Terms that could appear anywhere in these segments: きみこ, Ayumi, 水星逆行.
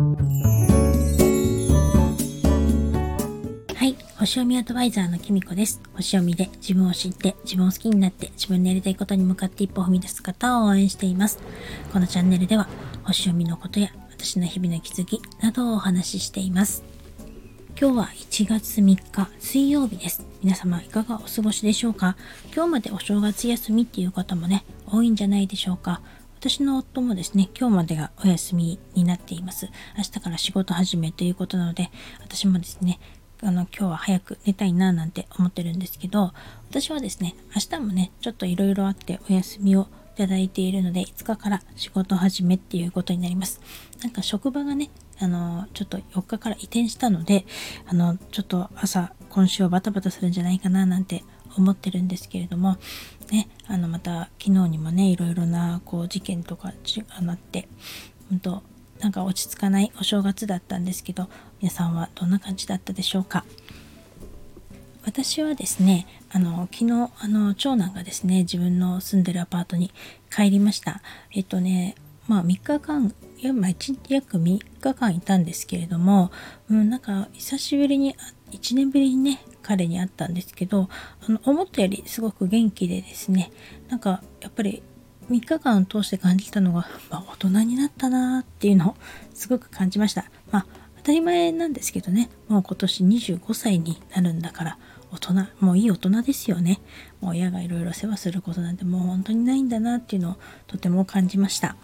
はい、星読みアドバイザーのきみこです。星読みで自分を知って自分を好きになって自分のやりたいことに向かって一歩を踏み出す方を応援しています。このチャンネルでは星読みのことや私の日々の気づきなどをお話ししています。今日は1月3日水曜日です。皆様いかがお過ごしでしょうか。今日までお正月休みっていう方もね、多いんじゃないでしょうか。私の夫もですね、今日までがお休みになっています。明日から仕事始めということなので、私もですね、今日は早く寝たいななんて思ってるんですけど、私はですね、明日もね、ちょっといろいろあってお休みをいただいているので、5日から仕事始めっていうことになります。なんか職場がね、ちょっと4日から移転したので、ちょっと朝、今週はバタバタするんじゃないかななんて思ってるんですけれども、ね、また昨日にもね、いろいろなこう事件とかあって、本当なんか落ち着かないお正月だったんですけど、皆さんはどんな感じだったでしょうか。私はですね、昨日長男がですね、自分の住んでるアパートに帰りました。3日間約3日間いたんですけれども、なんか久しぶりに1年ぶりにね、彼に会ったんですけど、思ったよりすごく元気でですね、なんかやっぱり3日間通して感じたのが、大人になったなーっていうのをすごく感じました。当たり前なんですけどね、もう今年25歳になるんだから大人、もういい大人ですよね。もう親がいろいろ世話することなんてもう本当にないんだなっていうのをとても感じました。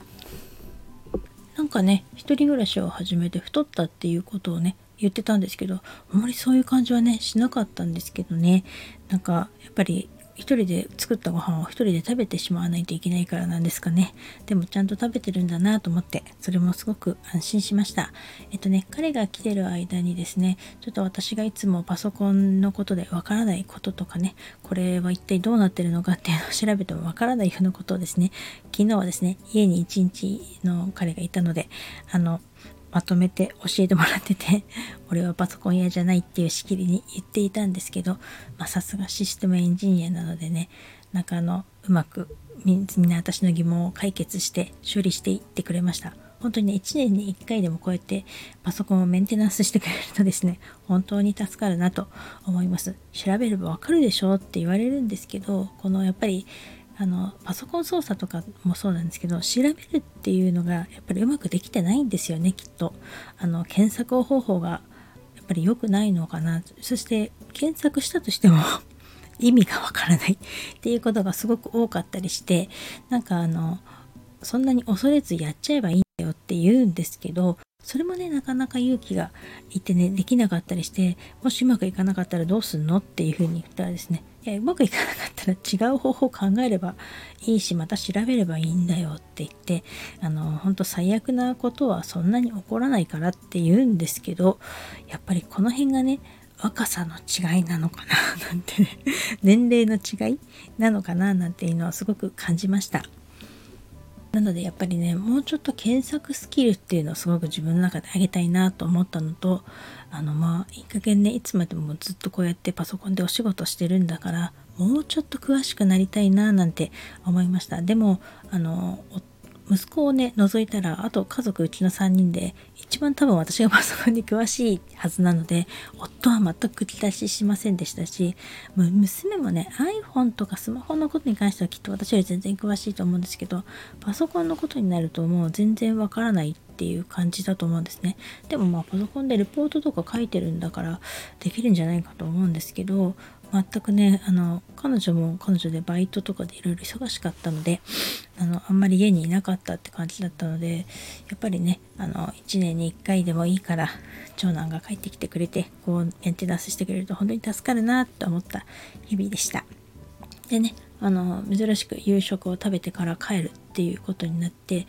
なんかね、一人暮らしを始めて太ったっていうことをね、言ってたんですけど、あまりそういう感じはね、しなかったんですけどね。なんかやっぱり一人で作ったご飯を一人で食べてしまわないといけないからなんですかね。でもちゃんと食べてるんだなと思って、それもすごく安心しました。彼が来てる間にですね、ちょっと私がいつもパソコンのことでわからないこととかね、これは一体どうなってるのかっていうのを調べてもわからないようなことをですね、昨日はですね、家に一日の彼がいたので、まとめて教えてもらってて、俺はパソコン屋じゃないっていうしきりに言っていたんですけど、さすがシステムエンジニアなのでね、なんかうまくみんな私の疑問を解決して修理していってくれました。本当にね、1年に1回でもこうやってパソコンをメンテナンスしてくれるとですね、本当に助かるなと思います。調べればわかるでしょって言われるんですけど、やっぱりパソコン操作とかもそうなんですけど、調べるっていうのがやっぱりうまくできてないんですよね、きっと。検索方法がやっぱり良くないのかな。そして検索したとしても意味がわからないっていうことがすごく多かったりして、なんかそんなに恐れずやっちゃえばいいんだよって言うんですけど、それもね、なかなか勇気がいってね、できなかったりして、もしうまくいかなかったらどうすんのっていうふうに言ったらですね、うまくいかなかったら違う方法を考えればいいし、また調べればいいんだよって言って、ほんと最悪なことはそんなに起こらないからって言うんですけど、やっぱりこの辺がね、若さの違いなのかななんて、ね、年齢の違いなのかななんていうのはすごく感じました。なのでやっぱりね、もうちょっと検索スキルっていうのをすごく自分の中で上げたいなと思ったのと、いい加減ね、いつまでもずっとこうやってパソコンでお仕事してるんだから、もうちょっと詳しくなりたいななんて思いました。でも息子をね、除いたら、あと家族うちの3人で一番多分私がパソコンに詳しいはずなので、夫は全く口出ししませんでしたし、娘もね、 iPhone とかスマホのことに関してはきっと私より全然詳しいと思うんですけど、パソコンのことになるともう全然わからないっていう感じだと思うんですね。でもパソコンでレポートとか書いてるんだからできるんじゃないかと思うんですけど、全くね、彼女も彼女でバイトとかでいろいろ忙しかったので、あんまり家にいなかったって感じだったので、やっぱりね、1年に1回でもいいから長男が帰ってきてくれて、こうメンテナンスしてくれると本当に助かるなと思った日々でした。でね、珍しく夕食を食べてから帰るっていうことになって、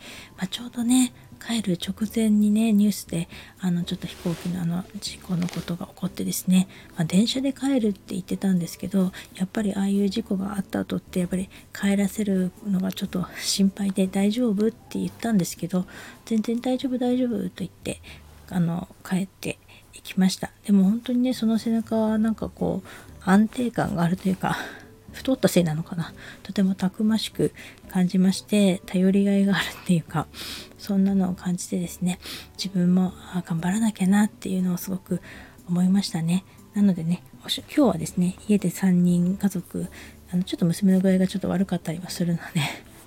ちょうどね、帰る直前にね、ニュースでちょっと飛行機の事故のことが起こってですね、電車で帰るって言ってたんですけど、やっぱりああいう事故があった後って、やっぱり帰らせるのがちょっと心配で、大丈夫って言ったんですけど、全然大丈夫と言って帰っていきました。でも本当にね、その背中はなんかこう安定感があるというか、太ったせいなのかな、とてもたくましく感じまして、頼りがいがあるっていうか、そんなのを感じてですね、自分も頑張らなきゃなっていうのをすごく思いましたね。なのでね、今日はですね、家で3人家族、ちょっと娘の具合がちょっと悪かったりはするので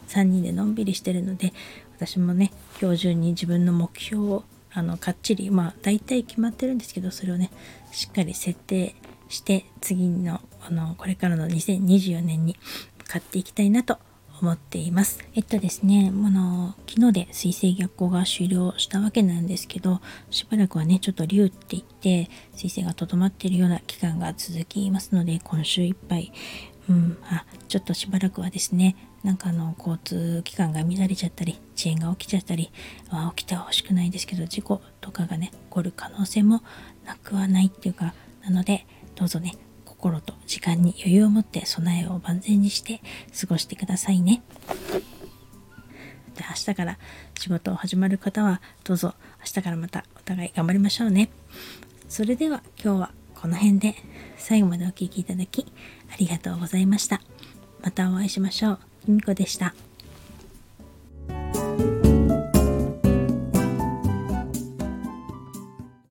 3人でのんびりしてるので、私もね、今日中に自分の目標をかっちり、大体決まってるんですけど、それをねしっかり設定して、次のこれからの2024年に向かっていきたいなと思っています。ですね、昨日で水星逆行が終了したわけなんですけど、しばらくはねちょっと流っていって水星がとどまっているような期間が続きますので、今週いっぱい、ちょっとしばらくはですね、交通機関が乱れちゃったり、遅延が起きちゃったり、起きてほしくないですけど、事故とかがね起こる可能性もなくはないっていうか、なのでどうぞね、心と時間に余裕を持って備えを万全にして過ごしてくださいね。で、明日から仕事を始まる方はどうぞ明日からまたお互い頑張りましょうね。それでは今日はこの辺で、最後までお聞きいただきありがとうございました。またお会いしましょう。きみこでした。